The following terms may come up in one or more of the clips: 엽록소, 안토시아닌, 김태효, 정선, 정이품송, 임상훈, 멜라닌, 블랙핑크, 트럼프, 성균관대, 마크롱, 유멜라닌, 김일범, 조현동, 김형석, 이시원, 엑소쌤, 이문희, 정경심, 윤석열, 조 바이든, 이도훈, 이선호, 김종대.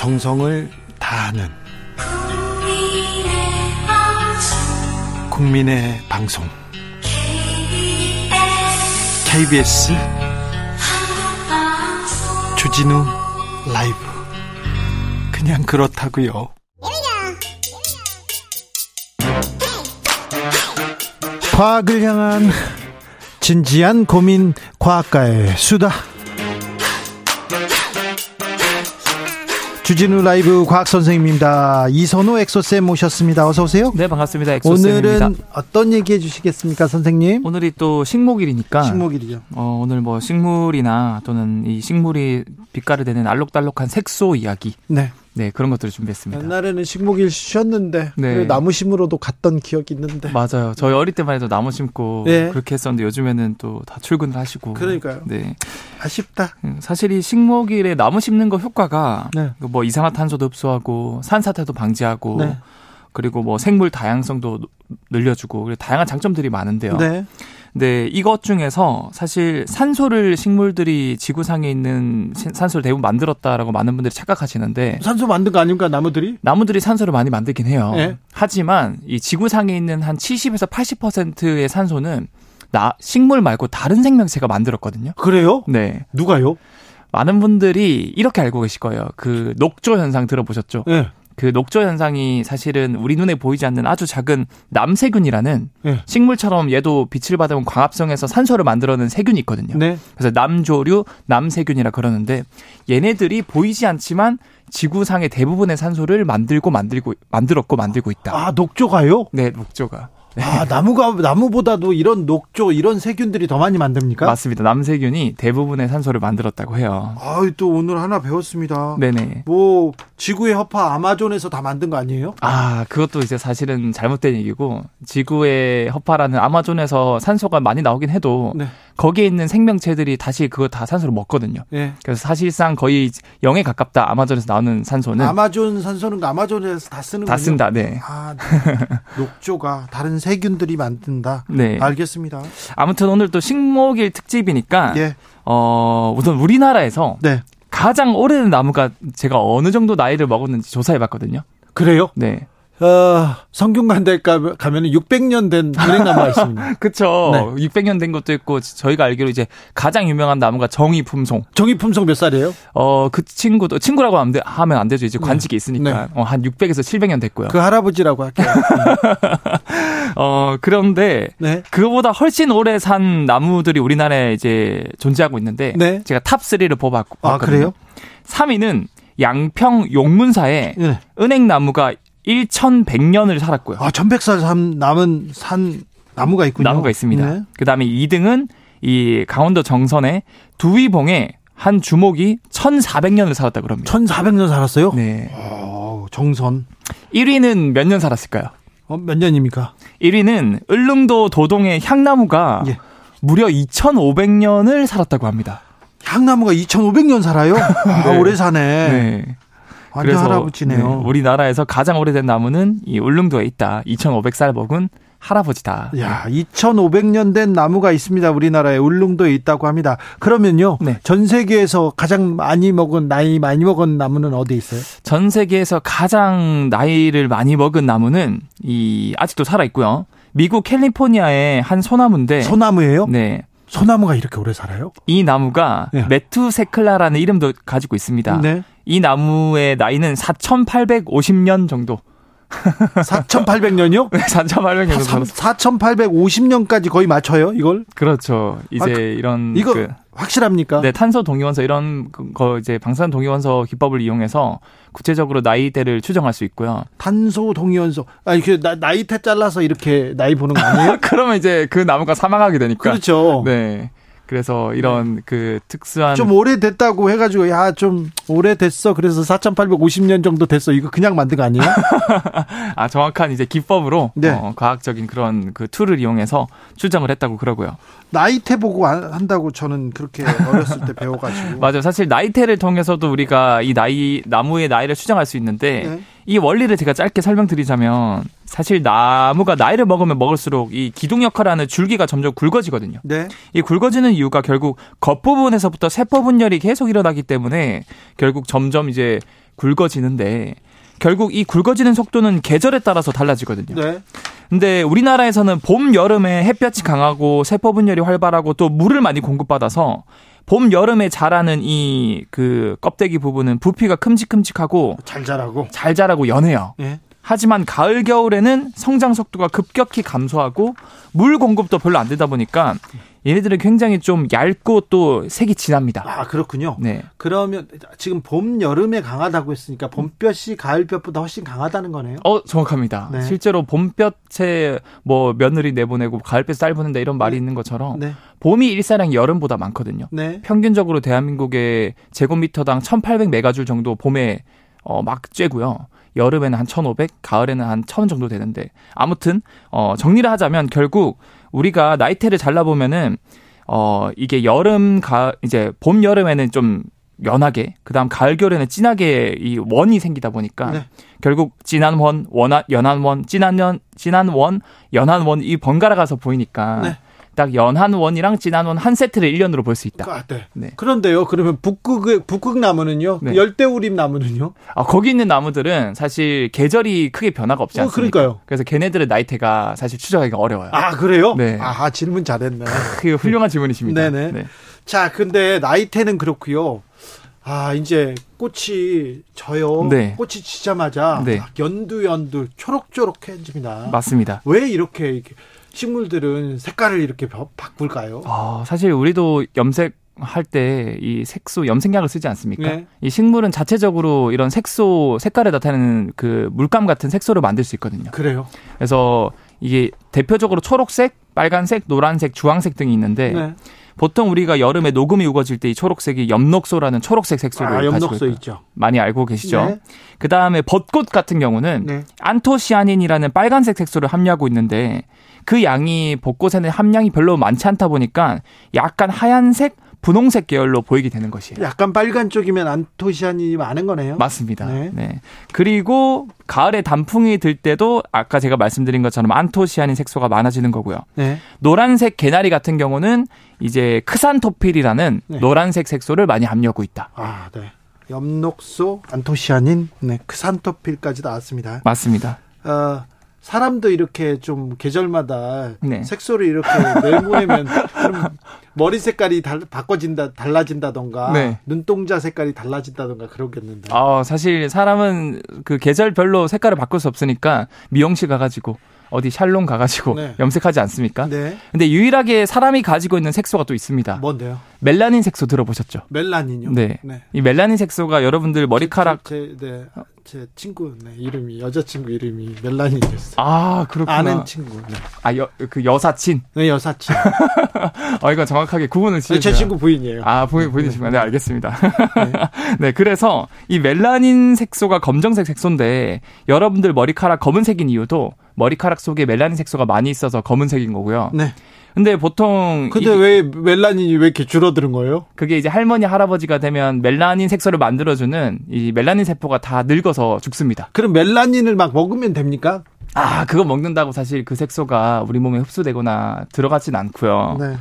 정성을 다하는 국민의 방송 KBS 주진우 라이브. 그냥 그렇다고요. 과학을 향한 진지한 고민, 과학가의 수다. 주진우 라이브 과학 선생님입니다. 이선호 엑소쌤 모셨습니다. 어서 오세요. 네, 반갑습니다. 엑소쌤입니다. 오늘은 어떤 얘기해 주시겠습니까, 선생님? 오늘이 또 식목일이니까. 식목일이죠. 오늘 뭐 식물이나 또는 이 식물이 빛깔을 내는 알록달록한 색소 이야기. 네. 네, 그런 것들을 준비했습니다. 옛날에는 식목일 쉬었는데 네. 나무 심으로도 갔던 기억이 있는데. 맞아요. 저희 어릴 때만 해도 나무 심고 네. 그렇게 했었는데 요즘에는 또 다 출근을 하시고. 그러니까요. 네, 아쉽다. 사실 이 식목일에 나무 심는 거 효과가 네. 뭐 이산화탄소도 흡수하고 산사태도 방지하고 네. 그리고 뭐 생물 다양성도 늘려주고 다양한 장점들이 많은데요. 네. 네, 이것 중에서 사실 산소를 식물들이 지구상에 있는 산소를 대부분 만들었다라고 많은 분들이 착각하시는데, 산소 만든 거 아닙니까? 나무들이 산소를 많이 만들긴 해요. 네. 하지만 이 지구상에 있는 한 70에서 80%의 산소는 식물 말고 다른 생명체가 만들었거든요. 그래요? 네. 누가요? 많은 분들이 이렇게 알고 계실 거예요. 그 녹조 현상 들어보셨죠? 네. 그 녹조 현상이 사실은 우리 눈에 보이지 않는 아주 작은 남세균이라는 네. 식물처럼 얘도 빛을 받으면 광합성해서 산소를 만들어내는 세균이 있거든요. 네. 그래서 남조류, 남세균이라 그러는데 얘네들이 보이지 않지만 지구상의 대부분의 산소를 만들었고 만들고 있다. 아, 녹조가요? 네, 녹조가. 네. 아, 나무보다도 이런 녹조, 이런 세균들이 더 많이 만듭니까? 맞습니다. 남세균이 대부분의 산소를 만들었다고 해요. 아, 또 오늘 하나 배웠습니다. 네네. 뭐 지구의 허파 아마존에서 다 만든 거 아니에요? 아, 그것도 이제 사실은 잘못된 얘기고, 지구의 허파라는 아마존에서 산소가 많이 나오긴 해도 네. 거기에 있는 생명체들이 다시 그거 다 산소를 먹거든요. 네. 그래서 사실상 거의 0에 가깝다. 아마존에서 나오는 산소는. 아마존 산소는 아마존에서 다 쓰는 거예요? 다 쓴다. 네. 아, 녹조가 다른 세균들이 만든다. 네. 알겠습니다. 아무튼 오늘 또 식목일 특집이니까 예. 우선 우리나라에서 네. 가장 오래된 나무가 제가 어느 정도 나이를 먹었는지 조사해봤거든요. 그래요? 네. 성균관대 가면 600년 된 은행나무가 있습니다. 그렇죠. 네. 600년 된 것도 있고, 저희가 알기로 이제 가장 유명한 나무가 정이품송. 정이품송 몇 살이에요? 그 친구라고 하면 안 되죠. 이제 관직이 네. 있으니까. 네. 한 600에서 700년 됐고요. 그 할아버지라고 할게요. 그런데 네. 그거보다 훨씬 오래 산 나무들이 우리나라에 이제 존재하고 있는데 네. 제가 탑 3를 뽑았고. 아, 그래요? 3위는 양평 용문사에 네. 은행나무가 1100년을 살았고요. 아, 1100살 남은 산 나무가 있군요. 나무가 있습니다. 네. 그다음에 2등은 이 강원도 정선의 두위봉에 한 주목이 1400년을 살았다 그럽니다. 1400년 살았어요? 네. 오, 정선. 1위는 몇 년 살았을까요? 몇 년입니까? 1위는 울릉도 도동의 향나무가 예. 무려 2500년을 살았다고 합니다. 향나무가 2500년 살아요? 아, 네. 오래 사네. 네. 그래서 할아버지네요. 네, 우리나라에서 가장 오래된 나무는 이 울릉도에 있다. 2500살 먹은 할아버지다. 야, 2500년 된 나무가 있습니다. 우리나라에 울릉도에 있다고 합니다. 그러면요. 네. 전 세계에서 가장 나이 많이 먹은 나무는 어디 있어요? 전 세계에서 가장 나이를 많이 먹은 나무는 아직도 살아 있고요. 미국 캘리포니아의 한 소나무인데. 소나무예요? 네. 소나무가 이렇게 오래 살아요? 이 나무가 네. 메투세클라라는 이름도 가지고 있습니다. 네. 이 나무의 나이는 4,850년 정도. 4,800년이요? 4,800년 정도. 4,850년까지 거의 맞춰요, 이걸? 그렇죠. 이제 이런. 이거 확실합니까? 네, 탄소 동위원서 이런 거 이제 방사선 동위원서 기법을 이용해서 구체적으로 나이대를 추정할 수 있고요. 탄소 동위원서. 아니, 그 나이대 잘라서 이렇게 나이 보는 거 아니에요? 그러면 이제 그 나무가 사망하게 되니까. 그렇죠. 네. 그래서 이런 네. 그 특수한. 좀 오래됐다고 해가지고, 야, 좀 오래됐어. 그래서 4,850년 정도 됐어. 이거 그냥 만든 거 아니에요? 아, 정확한 이제 기법으로. 네. 과학적인 그런 그 툴을 이용해서 추정을 했다고 그러고요. 나이테 보고 한다고 저는 그렇게 어렸을 때 배워가지고. 맞아요. 사실 나이테를 통해서도 우리가 나무의 나이를 추정할 수 있는데, 네. 이 원리를 제가 짧게 설명드리자면, 사실 나무가 나이를 먹으면 먹을수록 이 기둥 역할을 하는 줄기가 점점 굵어지거든요. 네. 이 굵어지는 이유가 결국 겉부분에서부터 세포 분열이 계속 일어나기 때문에 결국 점점 이제 굵어지는데 결국 이 굵어지는 속도는 계절에 따라서 달라지거든요. 네. 근데 우리나라에서는 봄, 여름에 햇볕이 강하고 세포 분열이 활발하고 또 물을 많이 공급받아서 봄, 여름에 자라는 이 그 껍데기 부분은 부피가 큼직큼직하고 잘 자라고 연해요. 예. 하지만 가을, 겨울에는 성장 속도가 급격히 감소하고 물 공급도 별로 안 되다 보니까 얘네들은 굉장히 좀 얇고 또 색이 진합니다. 아, 그렇군요. 네. 그러면 지금 봄, 여름에 강하다고 했으니까 봄볕이 가을볕보다 훨씬 강하다는 거네요. 정확합니다. 네. 실제로 봄볕에 뭐 며느리 내보내고 가을볕에 쌀 보낸다 이런 말이 있는 것처럼 네. 봄이 일사량이 여름보다 많거든요. 네. 평균적으로 대한민국의 제곱미터당 1800메가줄 정도 봄에 막 쬐고요. 여름에는 한 1500, 가을에는 한 1000 정도 되는데 아무튼 정리를 하자면 결국 우리가 나이테를 잘라보면은 이게 이제 봄 여름에는 좀 연하게 그다음 가을 겨울에는 진하게 이 원이 생기다 보니까 네. 결국 진한 원, 연한 원, 진한 원, 연한 원 이 번갈아 가서 보이니까 네. 딱 연한 원이랑 진한 원 한 세트를 1년으로 볼 수 있다. 아, 네. 네. 그런데요. 그러면 북극 나무는요? 네. 열대우림 나무는요? 아, 거기 있는 나무들은 사실 계절이 크게 변화가 없지 않습니까? 그러니까요. 그래서 걔네들의 나이테가 사실 추적하기가 어려워요. 아, 그래요? 네. 아, 질문 잘했네. 그 훌륭한 질문이십니다. 네네. 네. 자, 근데 나이테는 그렇고요. 아, 이제 꽃이 져요. 네. 꽃이 지자마자 네. 연두 초록초록해집니다. 맞습니다. 왜 이렇게 식물들은 색깔을 이렇게 바꿀까요? 사실 우리도 염색할 때 이 색소 염색약을 쓰지 않습니까? 네. 이 식물은 자체적으로 이런 색깔에 나타내는 그 물감 같은 색소를 만들 수 있거든요. 그래요. 그래서 이게 대표적으로 초록색, 빨간색, 노란색, 주황색 등이 있는데 네. 보통 우리가 여름에 녹음이 우거질 때 이 초록색이 엽록소라는 초록색 색소를 가지고 엽록소 있죠. 많이 알고 계시죠. 네. 그다음에 벚꽃 같은 경우는 네. 안토시아닌이라는 빨간색 색소를 함유하고 있는데 그 양이 벚꽃에는 함량이 별로 많지 않다 보니까 약간 하얀색, 분홍색 계열로 보이게 되는 것이에요. 약간 빨간 쪽이면 안토시아닌이 많은 거네요. 맞습니다. 네. 네. 그리고 가을에 단풍이 들 때도 아까 제가 말씀드린 것처럼 안토시아닌 색소가 많아지는 거고요. 네. 노란색 개나리 같은 경우는 이제 크산토필이라는 네. 노란색 색소를 많이 함유하고 있다. 아, 네. 엽록소, 안토시아닌, 네. 크산토필까지 나왔습니다. 맞습니다. 사람도 이렇게 좀 계절마다 네. 색소를 이렇게 내보내면 머리 색깔이 달라진다던가 네. 눈동자 색깔이 달라진다던가 그러겠는데. 사실 사람은 그 계절별로 색깔을 바꿀 수 없으니까 미용실 가가지고 어디 샬롱 가가지고 네. 염색하지 않습니까? 네. 근데 유일하게 사람이 가지고 있는 색소가 또 있습니다. 뭔데요? 멜라닌 색소 들어보셨죠? 멜라닌요? 네. 네. 이 멜라닌 색소가 여러분들 머리카락 제 친구 네, 이름이 여자친구 이름이 멜라닌이었어요. 아, 그렇구나. 아는 친구. 네. 아, 그 여사친. 네, 여사친. 이거 정확하게 구분을 지으세요. 네, 제 친구 부인이에요. 아, 부인이시구나. 네, 알겠습니다. 네. 네, 그래서 이 멜라닌 색소가 검정색 색소인데 여러분들 머리카락 검은색인 이유도 머리카락 속에 멜라닌 색소가 많이 있어서 검은색인 거고요. 네. 근데 보통 왜 멜라닌이 왜 이렇게 줄어드는 거예요? 그게 이제 할머니 할아버지가 되면 멜라닌 색소를 만들어주는 이 멜라닌 세포가 다 늙어서 죽습니다. 그럼 멜라닌을 막 먹으면 됩니까? 그거 먹는다고 사실 그 색소가 우리 몸에 흡수되거나 들어가진 않고요. 네.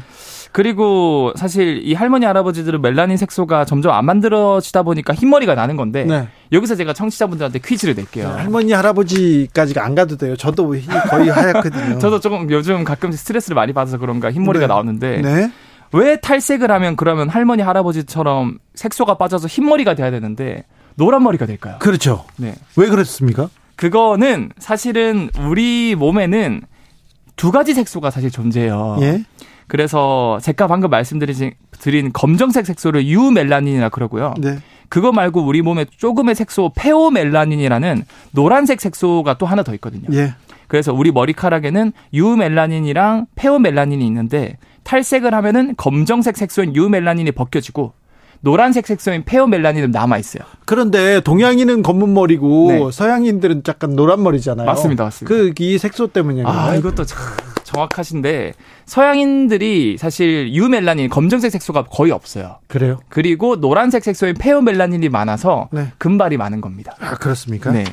그리고 사실 이 할머니 할아버지들은 멜라닌 색소가 점점 안 만들어지다 보니까 흰머리가 나는 건데 네. 여기서 제가 청취자분들한테 퀴즈를 낼게요. 네, 할머니 할아버지까지가 안 가도 돼요. 저도 거의 하얗거든요. 저도 조금 요즘 가끔씩 스트레스를 많이 받아서 그런가 흰머리가 네. 나오는데 네. 왜 탈색을 하면 그러면 할머니 할아버지처럼 색소가 빠져서 흰머리가 돼야 되는데 노란머리가 될까요? 그렇죠. 네. 왜 그렇습니까? 그거는 사실은 우리 몸에는 두 가지 색소가 사실 존재해요. 예. 그래서 제가 방금 말씀드린 검정색 색소를 유멜라닌이라 그러고요. 네. 그거 말고 우리 몸에 조금의 색소 페오멜라닌이라는 노란색 색소가 또 하나 더 있거든요. 예. 그래서 우리 머리카락에는 유멜라닌이랑 페오멜라닌이 있는데 탈색을 하면은 검정색 색소인 유멜라닌이 벗겨지고 노란색 색소인 페오멜라닌은 남아있어요. 그런데 동양인은 검은 머리고 네. 서양인들은 약간 노란 머리잖아요. 맞습니다. 이 색소 때문이에요. 이것도 참 정확하신데 서양인들이 사실 유멜라닌, 검정색 색소가 거의 없어요. 그래요? 그리고 노란색 색소인 페오멜라닌이 많아서 네. 금발이 많은 겁니다. 그렇습니까? 네.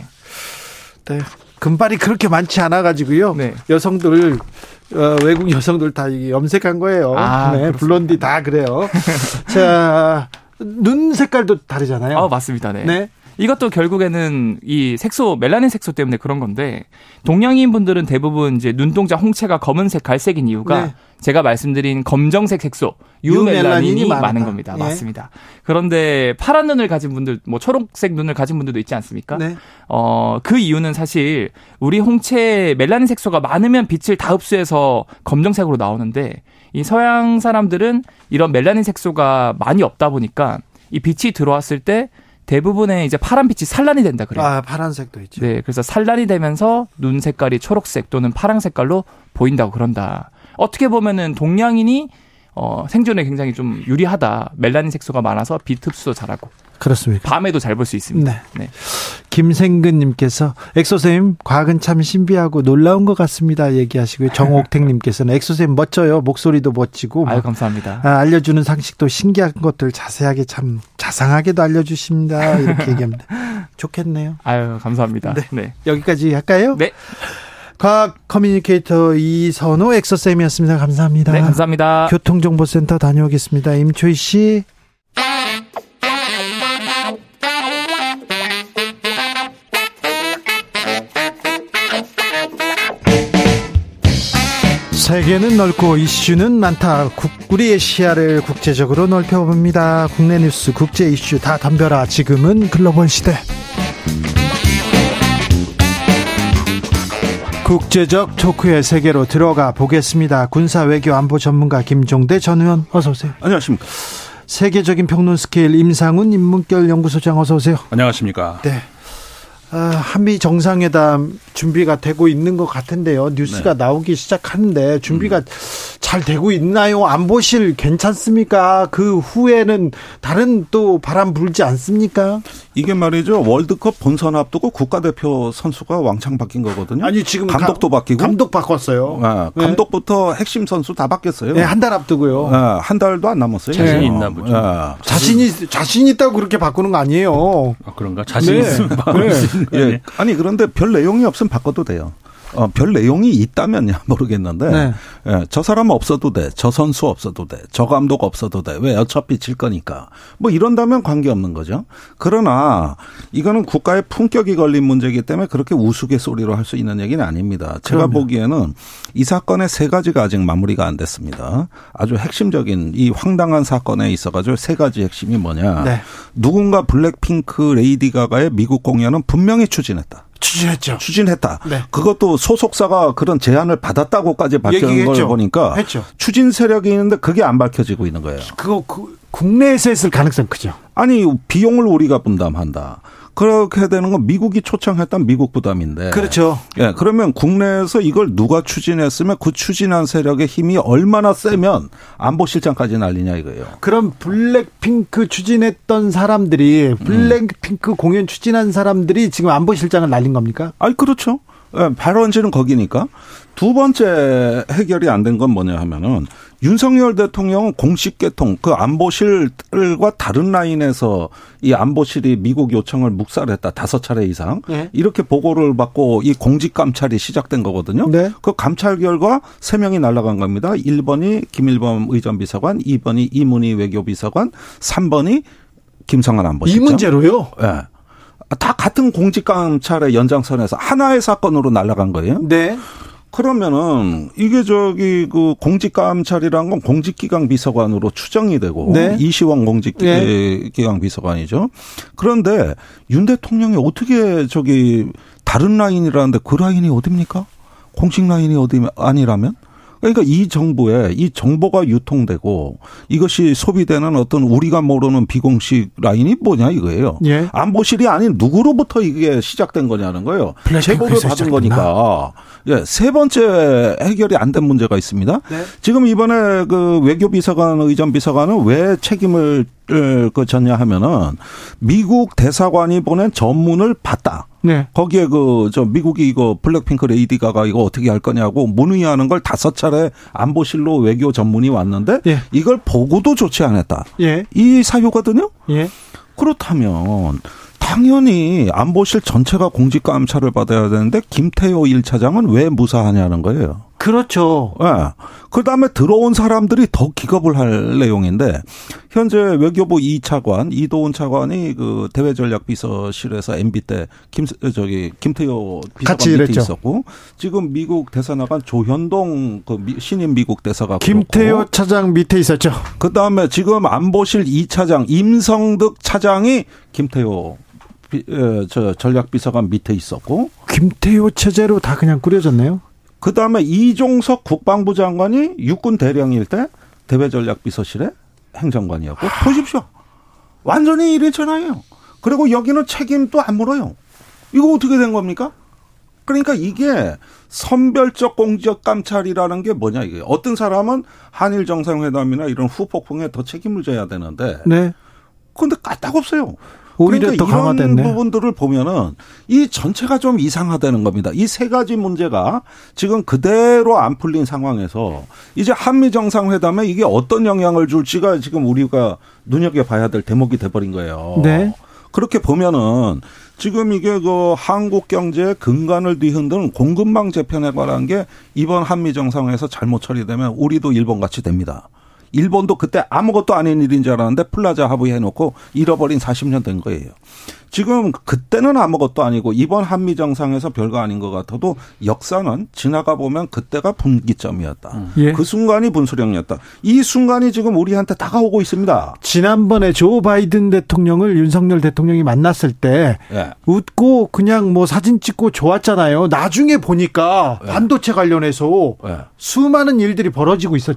금발이 그렇게 많지 않아가지고요. 네. 여성들, 외국 여성들 다 염색한 거예요. 아, 네, 블론디 다 그래요. 자, 눈 색깔도 다르잖아요. 아, 맞습니다. 네. 네. 이것도 결국에는 이 색소, 멜라닌 색소 때문에 그런 건데, 동양인 분들은 대부분 이제 눈동자 홍채가 검은색, 갈색인 이유가 네. 제가 말씀드린 검정색 색소, 유멜라닌이 많은 겁니다. 예. 맞습니다. 그런데 파란 눈을 가진 분들, 뭐 초록색 눈을 가진 분들도 있지 않습니까? 네. 그 이유는 사실 우리 홍채에 멜라닌 색소가 많으면 빛을 다 흡수해서 검정색으로 나오는데, 이 서양 사람들은 이런 멜라닌 색소가 많이 없다 보니까 이 빛이 들어왔을 때 대부분의 이제 파란 빛이 산란이 된다 그래요. 아, 파란색도 있죠. 네, 그래서 산란이 되면서 눈 색깔이 초록색 또는 파란 색깔로 보인다고 그런다. 어떻게 보면은 동양인이 생존에 굉장히 좀 유리하다. 멜라닌 색소가 많아서 빛 흡수도 잘하고. 그렇습니다. 밤에도 잘 볼 수 있습니다. 네. 네. 김생근님께서 엑소쌤 과학은 참 신비하고 놀라운 것 같습니다. 얘기하시고요. 정옥택님께서는 엑소쌤 멋져요. 목소리도 멋지고. 아유, 감사합니다. 알려주는 상식도 신기한 것들 자세하게 참 자상하게도 알려주십니다. 이렇게 얘기합니다. 좋겠네요. 아유, 감사합니다. 네. 네. 여기까지 할까요? 네. 과학 커뮤니케이터 이선호 엑소쌤이었습니다. 감사합니다. 네, 감사합니다. 교통정보센터 다녀오겠습니다. 임초희 씨. 세계는 넓고 이슈는 많다. 우리의 시야를 국제적으로 넓혀봅니다. 국내 뉴스, 국제 이슈 다 덤벼라. 지금은 글로벌 시대. 국제적 토크의 세계로 들어가 보겠습니다. 군사 외교 안보 전문가 김종대 전 의원 어서 오세요. 안녕하십니까. 세계적인 평론 스케일 임상훈 인문결 연구소장 어서 오세요. 안녕하십니까. 네. 한미 정상회담 준비가 되고 있는 것 같은데요. 뉴스가 네. 나오기 시작하는데 준비가 잘 되고 있나요? 안보실 괜찮습니까? 그 후에는 다른 또 바람 불지 않습니까? 이게 말이죠. 월드컵 본선 앞두고 국가대표 선수가 왕창 바뀐 거거든요. 아니 지금 감독도 바뀌고. 감독 바꿨어요. 아, 감독부터 네. 핵심 선수 다 바뀌었어요. 네, 한 달 앞두고요. 아, 한 달도 안 남았어요. 자신이 네. 있나 보죠. 아, 자신 있다고 그렇게 바꾸는 거 아니에요. 아, 그런가? 자신 네. 있으면 바꾸는 거. 예. 아니 그런데 별 내용이 없으면 바꿔도 돼요. 별 내용이 있다면야 모르겠는데 네. 예, 저 사람 없어도 돼, 저 선수 없어도 돼, 저 감독 없어도 돼. 왜 어차피 질 거니까. 뭐 이런다면 관계없는 거죠. 그러나 이거는 국가의 품격이 걸린 문제이기 때문에 그렇게 우스갯소리로 할 수 있는 얘기는 아닙니다. 제가 그럼요. 보기에는 이 사건의 세 가지가 아직 마무리가 안 됐습니다. 아주 핵심적인 이 황당한 사건에 있어가지고 세 가지 핵심이 뭐냐. 네. 누군가 블랙핑크 레이디가가의 미국 공연은 분명히 추진했다. 네. 그것도 소속사가 그런 제안을 받았다고까지 밝혀낸 걸 보니까 했죠. 추진 세력이 있는데 그게 안 밝혀지고 있는 거예요. 그거 국내에서 했을 가능성 크죠. 아니 비용을 우리가 분담한다. 그렇게 되는 건 미국이 초청했던 미국 부담인데. 그렇죠. 예, 그러면 국내에서 이걸 누가 추진했으면 그 추진한 세력의 힘이 얼마나 세면 안보실장까지 날리냐 이거예요. 그럼 블랙핑크 추진했던 사람들이 블랙핑크 공연 추진한 사람들이 지금 안보실장을 날린 겁니까? 아니 그렇죠. 예, 발원지는 거기니까. 두 번째 해결이 안 된 건 뭐냐 하면은 윤석열 대통령은 공식 개통, 그 안보실과 다른 라인에서 이 안보실이 미국 요청을 묵살했다. 5차례 이상. 네. 이렇게 보고를 받고 이 공직 감찰이 시작된 거거든요. 네. 그 감찰 결과 3명이 날아간 겁니다. 1번이 김일범 의전비서관, 2번이 이문희 외교비서관, 3번이 김성한 안보실장. 이 문제로요? 예. 네. 다 같은 공직 감찰의 연장선에서 하나의 사건으로 날아간 거예요. 네. 그러면은 이게 그 공직감찰이라는 건 공직기강 비서관으로 추정이 되고 네. 이시원 공직기강 네. 비서관이죠. 그런데 윤 대통령이 어떻게 다른 라인이라는데 그 라인이 어디입니까? 공식 라인이 어디 아니라면? 그러니까 이 정부에 이 정보가 유통되고 이것이 소비되는 어떤 우리가 모르는 비공식 라인이 뭐냐 이거예요. 예. 안보실이 아닌 누구로부터 이게 시작된 거냐는 거예요. 제보를 받은 거니까. 예, 세 번째 해결이 안 된 문제가 있습니다. 네. 지금 이번에 그 외교비서관, 의전비서관은 왜 책임을 졌냐 하면은 미국 대사관이 보낸 전문을 봤다. 네. 거기에 미국이 이거 블랙핑크 레이디 가가 이거 어떻게 할 거냐고 문의하는 걸 5차례 안보실로 외교 전문이 왔는데 예. 이걸 보고도 조치 안 했다. 예. 이 사유거든요. 예. 그렇다면 당연히 안보실 전체가 공직과 감찰을 받아야 되는데 김태효 1차장은 왜 무사하냐는 거예요. 그렇죠. 예. 네. 그다음에 들어온 사람들이 더 기겁을 할 내용인데 현재 외교부 2차관 이도훈 차관이 그 대외전략 비서실에서 MB 때 김태효 비서관 밑에 일했죠. 있었고 지금 미국 대사 나간 조현동 그 신임 미국 대사가 김태효 차장 밑에 있었죠. 그다음에 지금 안보실 2차장 임성득 차장이 김태효 전략비서관 밑에 있었고 김태효 체제로 다 그냥 꾸려졌네요. 그다음에 이종석 국방부 장관이 육군 대령일 때 대외전략비서실의 행정관이었고 보십시오. 완전히 이랬잖아요. 그리고 여기는 책임도 안 물어요. 이거 어떻게 된 겁니까? 그러니까 이게 선별적 공적 감찰이라는 게 뭐냐 이게. 어떤 사람은 한일 정상회담이나 이런 후폭풍에 더 책임을 져야 되는데 네. 그런데 까딱 없어요. 오히려 그러니까 더 강화됐네. 이런 부분들을 보면은 이 전체가 좀 이상하다는 겁니다. 이 세 가지 문제가 지금 그대로 안 풀린 상황에서 이제 한미 정상회담에 이게 어떤 영향을 줄지가 지금 우리가 눈여겨봐야 될 대목이 돼버린 거예요. 네. 그렇게 보면은 지금 이게 그 한국 경제의 근간을 뒤흔드는 공급망 재편에 관한 게 이번 한미 정상회에서 잘못 처리되면 우리도 일본 같이 됩니다. 일본도 그때 아무것도 아닌 일인 줄 알았는데 플라자 합의 해놓고 잃어버린 40년 된 거예요. 지금 그때는 아무것도 아니고 이번 한미정상에서 별거 아닌 것 같아도 역사는 지나가 보면 그때가 분기점이었다. 예. 그 순간이 분수령이었다. 이 순간이 지금 우리한테 다가오고 있습니다. 지난번에 조 바이든 대통령을 윤석열 대통령이 만났을 때 예. 웃고 그냥 뭐 사진 찍고 좋았잖아요. 나중에 보니까 예. 반도체 관련해서 예. 수많은 일들이 벌어지고 있었던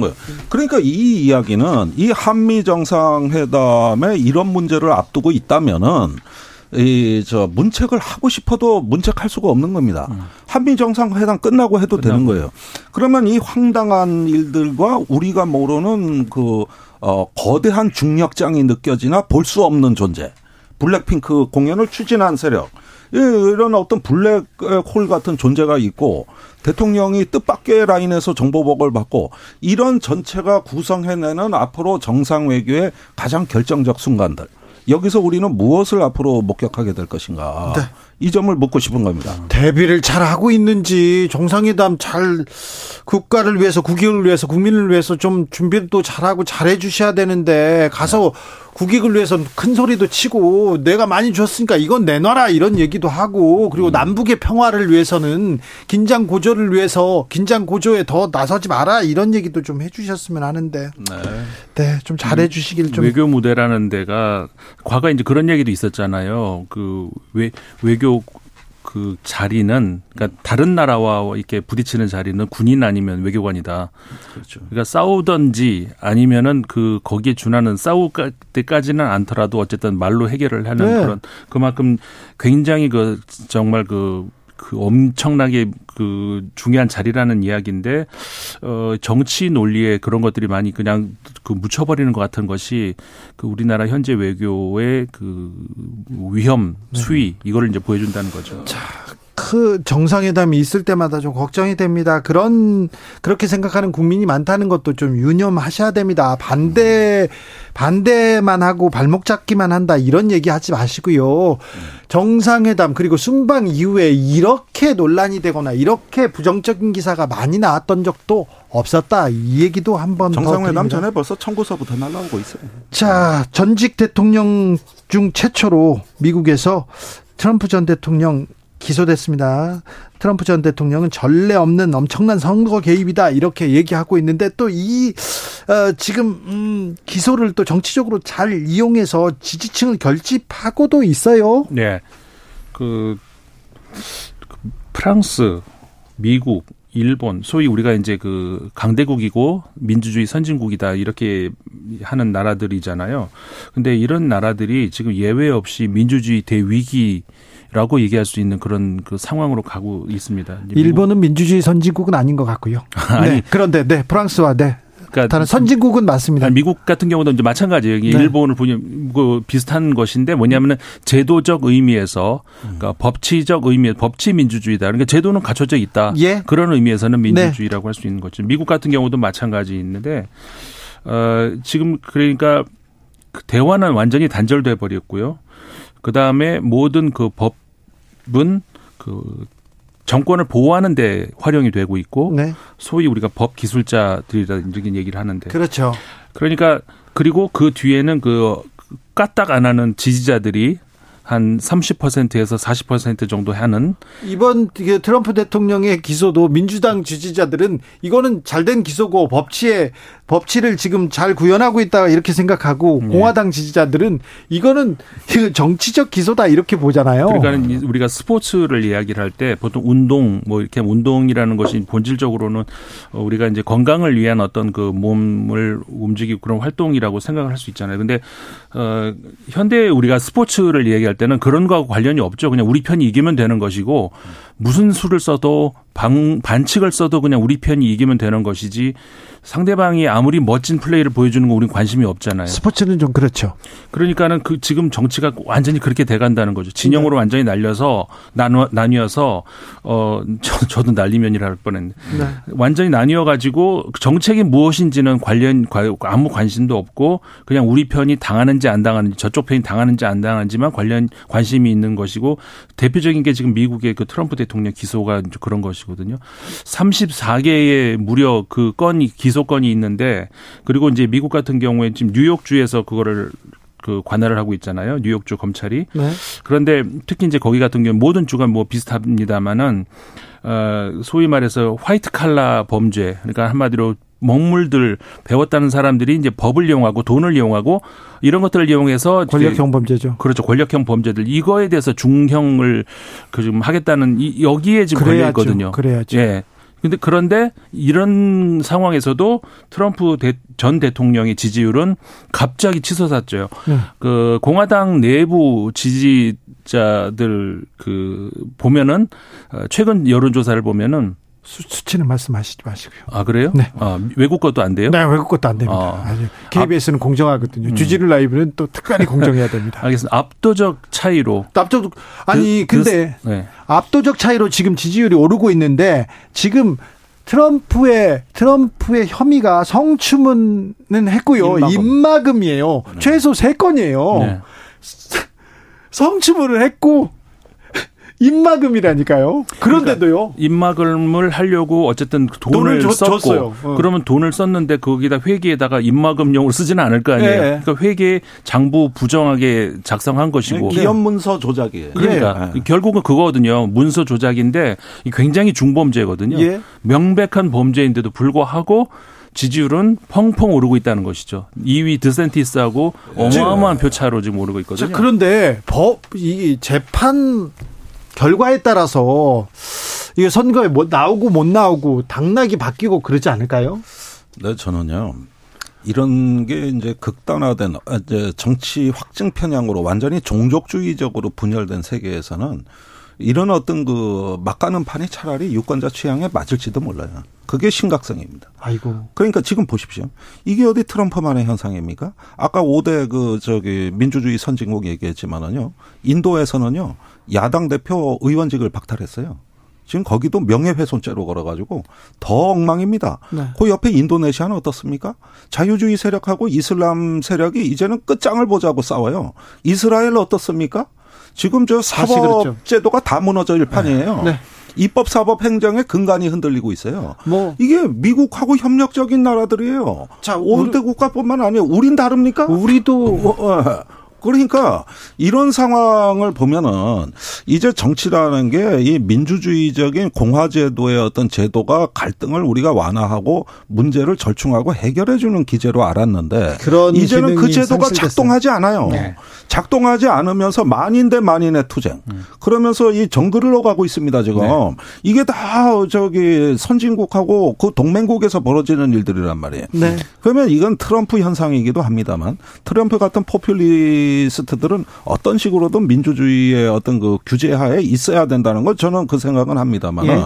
거예요. 그러니까 이 이야기는 이 한미정상회담에 이런 문제를 앞두고 있다면은 문책을 하고 싶어도 문책할 수가 없는 겁니다. 한미정상회담 끝나고 해도 되는 거예요. 그러면 이 황당한 일들과 우리가 모르는 그 거대한 중력장이 느껴지나 볼 수 없는 존재. 블랙핑크 공연을 추진한 세력. 이런 어떤 블랙홀 같은 존재가 있고 대통령이 뜻밖의 라인에서 정보복을 받고 이런 전체가 구성해내는 앞으로 정상 외교의 가장 결정적 순간들. 여기서 우리는 무엇을 앞으로 목격하게 될 것인가. 네. 이 점을 묻고 싶은 겁니다. 대비를 잘 하고 있는지 정상회담 잘 국가를 위해서 국익을 위해서 국민을 위해서 좀 준비도 잘하고 잘해 주셔야 되는데 가서 국익을 위해서 큰 소리도 치고 내가 많이 줬으니까 이건 내놔라 이런 얘기도 하고 그리고 남북의 평화를 위해서는 긴장 고조를 위해서 긴장 고조에 더 나서지 마라 이런 얘기도 좀 해 주셨으면 하는데 네, 좀 잘해 주시길 좀 외교 무대라는 데가 과거 이제 그런 얘기도 있었잖아요. 그 외교 그 자리는 그러니까 다른 나라와 이렇게 부딪히는 자리는 군인 아니면 외교관이다. 그렇죠. 그러니까 싸우든지 아니면은 그 거기에 준하는 싸울 때까지는 않더라도 어쨌든 말로 해결을 하는 네. 그런 그만큼 굉장히 그 정말 그 엄청나게 그 중요한 자리라는 이야기인데 정치 논리에 그런 것들이 많이 그냥 그 묻혀버리는 것 같은 것이 그 우리나라 현재 외교의 그 위험 수위 이거를 이제 보여준다는 거죠. 자, 그 정상회담이 있을 때마다 좀 걱정이 됩니다. 그렇게 생각하는 국민이 많다는 것도 좀 유념하셔야 됩니다. 반대만 하고 발목 잡기만 한다 이런 얘기 하지 마시고요. 정상회담 그리고 순방 이후에 이렇게 논란이 되거나 이렇게 부정적인 기사가 많이 나왔던 적도 없었다. 이 얘기도 한번 더 드립니다. 정상회담 전에 벌써 청구서부터 날라오고 있어요. 자, 전직 대통령 중 최초로 미국에서 트럼프 전 대통령 기소됐습니다. 트럼프 전 대통령은 전례 없는 엄청난 선거 개입이다 이렇게 얘기하고 있는데 또 기소를 또 정치적으로 잘 이용해서 지지층을 결집하고도 있어요. 네, 그 프랑스, 미국, 일본 소위 우리가 이제 그 강대국이고 민주주의 선진국이다 이렇게 하는 나라들이잖아요. 근데 이런 나라들이 지금 예외 없이 민주주의 대위기 라고 얘기할 수 있는 그런 그 상황으로 가고 있습니다. 일본은 민주주의 선진국은 아닌 것 같고요. 아니, 네. 그런데 네, 프랑스와 네. 그러니까 다른 선진국은 맞습니다. 미국 같은 경우도 이제 마찬가지예요. 네. 일본을 보면 그 비슷한 것인데 뭐냐면은 제도적 의미에서 그러니까 법치적 의미, 법치 민주주의다. 그러니까 제도는 갖춰져 있다. 예. 그런 의미에서는 민주주의라고 네. 할 수 있는 거죠. 미국 같은 경우도 마찬가지 있는데 지금 그러니까 대화는 완전히 단절돼 버렸고요. 그다음에 모든 그 법은 그 정권을 보호하는 데 활용이 되고 있고 네. 소위 우리가 법 기술자들이라는 얘기를 하는데 그렇죠. 그러니까 그리고 그 뒤에는 그 까딱 안 하는 지지자들이 한 30%에서 40% 정도 하는 이번 트럼프 대통령의 기소도 민주당 지지자들은 이거는 잘된 기소고 법치를 지금 잘 구현하고 있다 이렇게 생각하고 네. 공화당 지지자들은 이거는 정치적 기소다 이렇게 보잖아요. 그러니까 우리가 스포츠를 이야기를 할 때 보통 운동 뭐 이렇게 운동이라는 것이 본질적으로는 우리가 이제 건강을 위한 어떤 그 몸을 움직이고 그런 활동이라고 생각을 할 수 있잖아요. 그런데 현대에 우리가 스포츠를 이야기할 때는 그런 거하고 관련이 없죠. 그냥 우리 편이 이기면 되는 것이고 무슨 수를 써도 반칙을 써도 그냥 우리 편이 이기면 되는 것이지 상대방이 아무리 멋진 플레이를 보여주는 거 우린 관심이 없잖아요. 스포츠는 좀 그렇죠. 그러니까는 그 지금 정치가 완전히 그렇게 돼간다는 거죠. 진영으로 완전히 날려서 나뉘어서 저도 날리면이라 할 뻔했는데 네. 완전히 나뉘어 가지고 정책이 무엇인지는 아무 관심도 없고 그냥 우리 편이 당하는지 안 당하는지 저쪽 편이 당하는지 안 당하는지만 관심이 있는 것이고 대표적인 게 지금 미국의 그 트럼프 대통령 기소가 그런 것이거든요. 34개의 무려 그 건이 기소건이 있는데 그리고 이제 미국 같은 경우에 지금 뉴욕주에서 그거를 그 관할을 하고 있잖아요. 뉴욕주 검찰이. 네. 그런데 특히 이제 거기 같은 경우 모든 주가 뭐 비슷합니다만은 소위 말해서 화이트 칼라 범죄 그러니까 한마디로 먹물들 배웠다는 사람들이 이제 법을 이용하고 돈을 이용하고 이런 것들을 이용해서 권력형 범죄죠. 그렇죠. 권력형 범죄들 이거에 대해서 중형을 그 좀 하겠다는 여기에 지금 걸려 있거든요. 그래야죠. 예. 근데 그런데 이런 상황에서도 트럼프 전 대통령의 지지율은 갑자기 치솟았죠. 네. 그 공화당 내부 지지자들 그 보면은 최근 여론조사를 보면은 수치는 말씀하시지 마시고요. 아 그래요? 네. 아, 외국 것도 안 돼요? 네, 외국 것도 안 됩니다. 아니, KBS는 공정하거든요. 주진우 라이브는 또 특별히 공정해야 됩니다. 알겠습니다. 압도적 차이로. 압도적 차이로 지금 지지율이 오르고 있는데 지금 트럼프의 혐의가 성추문은 했고요. 입막음이에요. 네. 최소 3건이에요. 네. 성추문을 했고. 입막음이라니까요. 그런데도요. 그러니까 입막음을 하려고 어쨌든 돈을 썼고 그러면 돈을 썼는데 거기다 회계에다가 입막음용으로 쓰지는 않을 거 아니에요. 네. 그러니까 회계 장부 부정하게 작성한 것이고. 기업 문서 조작이에요. 그러니까 네. 결국은 그거거든요. 문서 조작인데 굉장히 중범죄거든요. 네. 명백한 범죄인데도 불구하고 지지율은 펑펑 오르고 있다는 것이죠. 2위 디센티스하고 어마어마한 표차로 지금 오르고 있거든요. 자, 그런데 이 재판 결과에 따라서 이게 선거에 뭐 나오고 못 나오고 당락이 바뀌고 그러지 않을까요? 네, 저는요. 이런 게 이제 극단화된 이제 정치 확증 편향으로 완전히 종족주의적으로 분열된 세계에서는 이런 어떤 그 막가는 판이 차라리 유권자 취향에 맞을지도 몰라요. 그게 심각성입니다. 아이고. 그러니까 지금 보십시오. 이게 어디 트럼프만의 현상입니까? 아까 5대 그 저기 민주주의 선진국 얘기했지만은요. 인도에서는요. 야당 대표 의원직을 박탈했어요. 지금 거기도 명예훼손죄로 걸어가지고 더 엉망입니다. 네. 그 옆에 인도네시아는 어떻습니까? 자유주의 세력하고 이슬람 세력이 이제는 끝장을 보자고 싸워요. 이스라엘 어떻습니까? 지금 저 사법제도가 다 무너질 판이에요. 네. 네. 입법, 사법, 행정의 근간이 흔들리고 있어요. 뭐. 이게 미국하고 협력적인 나라들이에요. 자, 5대 국가뿐만 아니에요. 우린 다릅니까? 우리도. 그러니까 이런 상황을 보면은 이제 정치라는 게 이 민주주의적인 공화제도의 어떤 제도가 갈등을 우리가 완화하고 문제를 절충하고 해결해 주는 기제로 알았는데 이제는 그 제도가 작동하지 않아요. 네. 작동하지 않으면서 만인 대 만인의 투쟁. 그러면서 이 정글로 가고 있습니다, 지금. 네. 이게 다 저기 선진국하고 그 동맹국에서 벌어지는 일들이란 말이에요. 네. 그러면 이건 트럼프 현상이기도 합니다만 트럼프 같은 포퓰리스트들은 어떤 식으로든 민주주의의 어떤 그 규제하에 있어야 된다는 걸 저는 그 생각은 합니다만 예.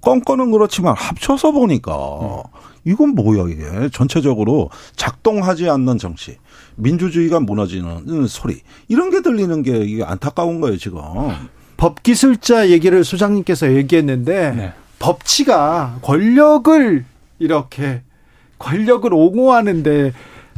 건건은 그렇지만 합쳐서 보니까 이건 뭐야 이게 전체적으로 작동하지 않는 정치 민주주의가 무너지는 소리 이런 게 들리는 게 이게 안타까운 거예요 지금. 법기술자 얘기를 소장님께서 얘기했는데 네. 법치가 권력을 이렇게 권력을 옹호하는데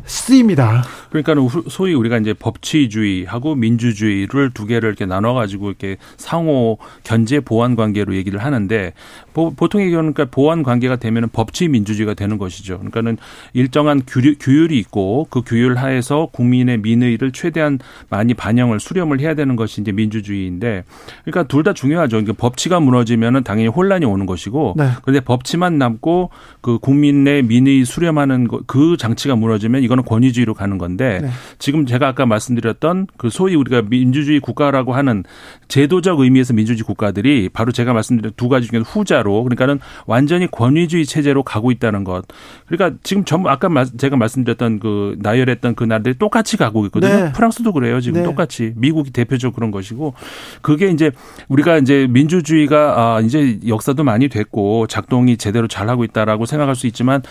쓰입니다. 그러니까 소위 우리가 이제 법치주의하고 민주주의를 두 개를 이렇게 나눠가지고 이렇게 상호 견제 보완 관계로 얘기를 하는데 보통의 경우는 그러니까 보완 관계가 되면은 법치 민주주의가 되는 것이죠. 그러니까는 일정한 규율이 있고 그 규율 하에서 국민의 민의를 최대한 많이 반영을 수렴을 해야 되는 것이 이제 민주주의인데 그러니까 둘 다 중요하죠. 그러니까 법치가 무너지면은 당연히 혼란이 오는 것이고 네. 그런데 법치만 남고 그 국민의 민의 수렴하는 그 장치가 무너지면 이거는 권위주의로 가는 건데 네. 지금 제가 아까 말씀드렸던 그 소위 우리가 민주주의 국가라고 하는 제도적 의미에서 민주주의 국가들이 바로 제가 말씀드린 두 가지 중에 후자로 그러니까는 완전히 권위주의 체제로 가고 있다는 것. 그러니까 지금 전부 아까 제가 말씀드렸던 그 나열했던 그 나라들이 똑같이 가고 있거든요. 네. 프랑스도 그래요. 지금 네. 똑같이 미국이 대표적 그런 것이고 그게 이제 우리가 이제 민주주의가 이제 역사도 많이 됐고 작동이 제대로 잘하고 있다라고 생각할 수 있지만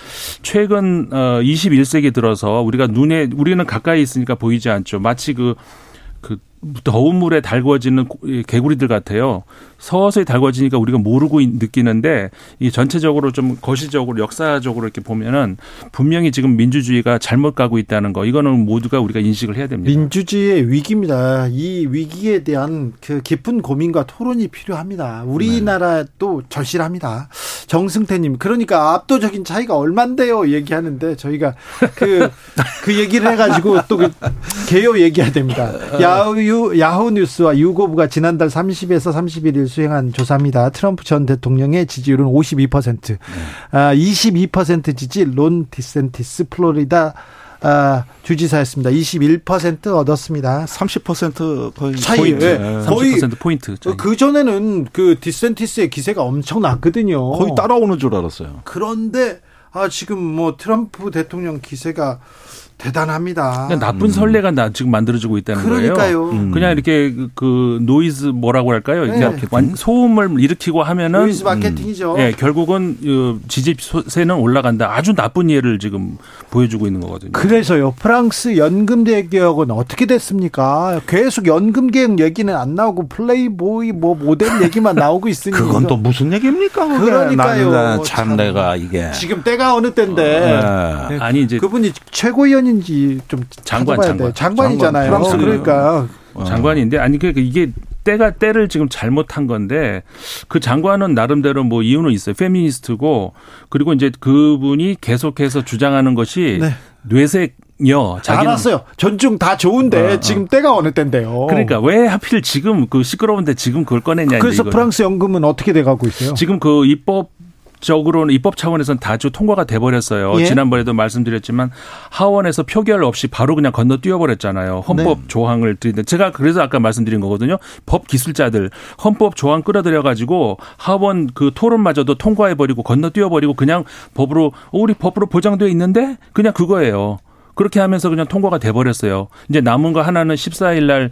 최근 21세기 들어서 우리가 눈에 우리는 가까이 있으니까 보이지 않죠. 마치 그 더운 물에 달궈지는 개구리들 같아요. 서서히 달궈지니까 우리가 모르고 느끼는데 이 전체적으로 좀 거시적으로 역사적으로 이렇게 보면은 분명히 지금 민주주의가 잘못 가고 있다는 거 이거는 모두가 우리가 인식을 해야 됩니다. 민주주의의 위기입니다. 이 위기에 대한 그 깊은 고민과 토론이 필요합니다. 우리나라도 네. 절실합니다. 정승태님 그러니까 압도적인 차이가 얼만데요 얘기하는데 저희가 그 얘기를 해가지고 또 그 개요 얘기해야 됩니다. 야후 뉴스와 유고부가 지난달 30에서 31일 수행한 조사입니다. 트럼프 전 대통령의 지지율은 52%, 22% 지지 론 디센티스 플로리다 주지사였습니다. 21% 얻었습니다. 30% 거의 차이, 포인트. 네. 30% 포인트. 그 전에는 그 디센티스의 기세가 엄청 났거든요. 거의 따라오는 줄 알았어요. 그런데 지금 뭐 트럼프 대통령 기세가 대단합니다. 그러니까 나쁜 선례가 지금 만들어지고 있다는 그러니까요. 거예요. 그냥 이렇게 그 노이즈 뭐라고 할까요? 네. 소음을 일으키고 하면은 노이즈 마케팅이죠. 예, 결국은 지지세는 올라간다. 아주 나쁜 예를 지금 보여주고 있는 거거든요. 그래서요. 프랑스 연금개혁은 어떻게 됐습니까? 계속 연금개혁 얘기는 안 나오고 플레이보이 뭐 모델 얘기만 나오고 있으니까 그건 또 무슨 얘기입니까? 그러니까요. 참 내가 이게 지금 때가 어느 때인데 네. 아니 이제 그분이 최고위원이 좀 장관이잖아요. 장관. 그러니까 장관인데 아니 그러니까 이게 때를 지금 잘못한 건데 그 장관은 나름대로 뭐 이유는 있어요. 페미니스트고 그리고 이제 그분이 계속해서 주장하는 것이 네. 뇌색 알았어요. 전중 다 좋은데 지금 때가 어느 때인데요. 그러니까 왜 하필 지금 그 시끄러운데 지금 그걸 꺼내냐. 그래서 프랑스 연금은 어떻게 돼가고 있어요? 지금 그 입법 차원에서는 다주 통과가 돼버렸어요. 예? 지난번에도 말씀드렸지만 하원에서 표결 없이 바로 그냥 건너뛰어버렸잖아요. 헌법 네. 조항을 들이대. 제가 그래서 아까 말씀드린 거거든요. 법 기술자들 헌법 조항 끌어들여가지고 하원 그 토론마저도 통과해버리고 건너뛰어버리고 그냥 법으로 우리 법으로 보장되어 있는데 그냥 그거예요. 그렇게 하면서 그냥 통과가 돼버렸어요. 이제 남은 거 하나는 14일 날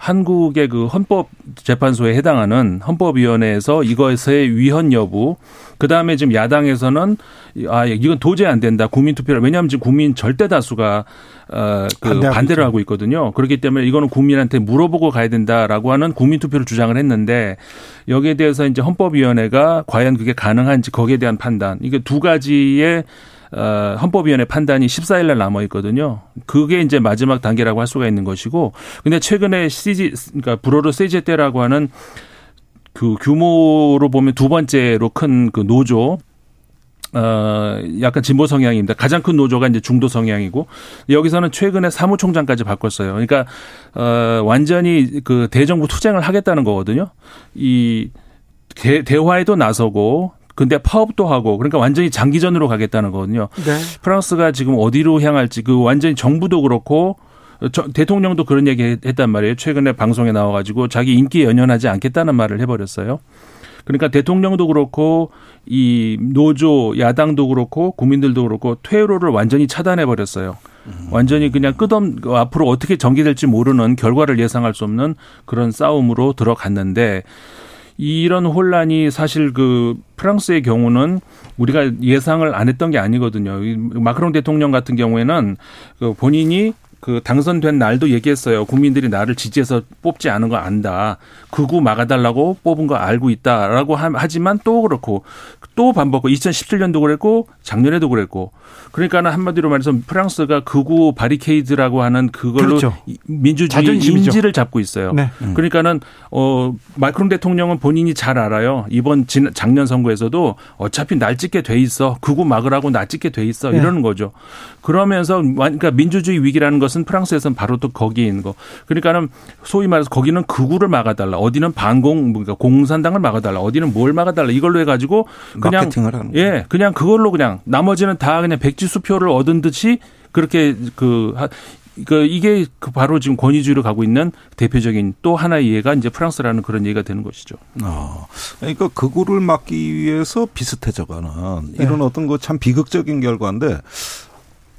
한국의 그 헌법재판소에 해당하는 헌법위원회에서 이것의 위헌 여부, 그 다음에 지금 야당에서는 이건 도저히 안 된다. 국민투표를. 왜냐하면 지금 국민 절대 다수가 반대를 하고 있거든요. 그렇기 때문에 이거는 국민한테 물어보고 가야 된다라고 하는 국민투표를 주장을 했는데 여기에 대해서 이제 헌법위원회가 과연 그게 가능한지 거기에 대한 판단. 이게 두 가지의 헌법위원회 판단이 14일 날 남아 있거든요. 그게 이제 마지막 단계라고 할 수가 있는 것이고, 근데 최근에 그러니까 불어로 세제대라고 하는 그 규모로 보면 두 번째로 큰 그 노조, 약간 진보 성향입니다. 가장 큰 노조가 이제 중도 성향이고 여기서는 최근에 사무총장까지 바꿨어요. 그러니까 완전히 그 대정부 투쟁을 하겠다는 거거든요. 이 대화에도 나서고. 근데 파업도 하고 그러니까 완전히 장기전으로 가겠다는 거거든요. 네. 프랑스가 지금 어디로 향할지 그 완전히 정부도 그렇고 대통령도 그런 얘기 했단 말이에요. 최근에 방송에 나와가지고 자기 인기에 연연하지 않겠다는 말을 해버렸어요. 그러니까 대통령도 그렇고 이 노조 야당도 그렇고 국민들도 그렇고 퇴로를 완전히 차단해버렸어요. 완전히 그냥 앞으로 어떻게 전개될지 모르는 결과를 예상할 수 없는 그런 싸움으로 들어갔는데 이런 혼란이 사실 그 프랑스의 경우는 우리가 예상을 안 했던 게 아니거든요. 마크롱 대통령 같은 경우에는 본인이 그 당선된 날도 얘기했어요. 국민들이 나를 지지해서 뽑지 않은 거 안다. 극우 막아달라고 뽑은 거 알고 있다라고 하지만 또 그렇고 또 반복하고 2017년도 그랬고 작년에도 그랬고 그러니까는 한마디로 말해서 프랑스가 극우 바리케이드라고 하는 그걸로 그렇죠. 민주주의 자존심이죠. 인지를 잡고 있어요. 네. 그러니까는 마크롱 대통령은 본인이 잘 알아요. 이번 작년 선거에서도 어차피 날 찍게 돼 있어. 극우 막으라고 날 찍게 돼 있어. 네. 이러는 거죠. 그러면서 그러니까 민주주의 위기라는 것은 프랑스에서는 바로 또 거기에 있는 거. 그러니까는 소위 말해서 거기는 극우를 막아달라. 어디는 반공, 그러니까 공산당을 막아달라. 어디는 뭘 막아달라. 이걸로 해가지고 그냥 마케팅을 하는 거예요. 예, 그냥 그걸로 그냥 나머지는 다 그냥 백지수표를 얻은 듯이 그렇게 이게 바로 지금 권위주의로 가고 있는 대표적인 또 하나의 예가 이제 프랑스라는 그런 예가 되는 것이죠. 그러니까 극우를 막기 위해서 비슷해져가는 이런 네. 어떤 거 참 비극적인 결과인데.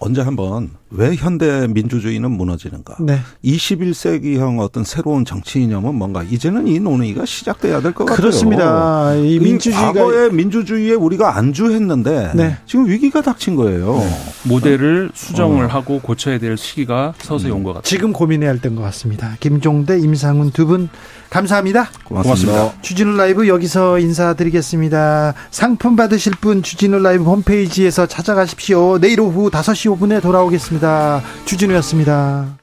언제 한번 왜 현대 민주주의는 무너지는가. 네. 21세기형 어떤 새로운 정치 이념은 뭔가 이제는 이 논의가 시작돼야 될 것 같아요. 그렇습니다. 이 민주주의가. 과거의 민주주의에 우리가 안주했는데 네. 지금 위기가 닥친 거예요. 네. 모델을 수정을 하고 고쳐야 될 시기가 서서히 온 것 같아요. 지금 고민해야 할 때인 것 같습니다. 김종대, 임상훈 두 분 감사합니다. 고맙습니다. 주진우 라이브 여기서 인사드리겠습니다. 상품 받으실 분 주진우 라이브 홈페이지에서 찾아가십시오. 내일 오후 5시 5분에 돌아오겠습니다. 주진우였습니다.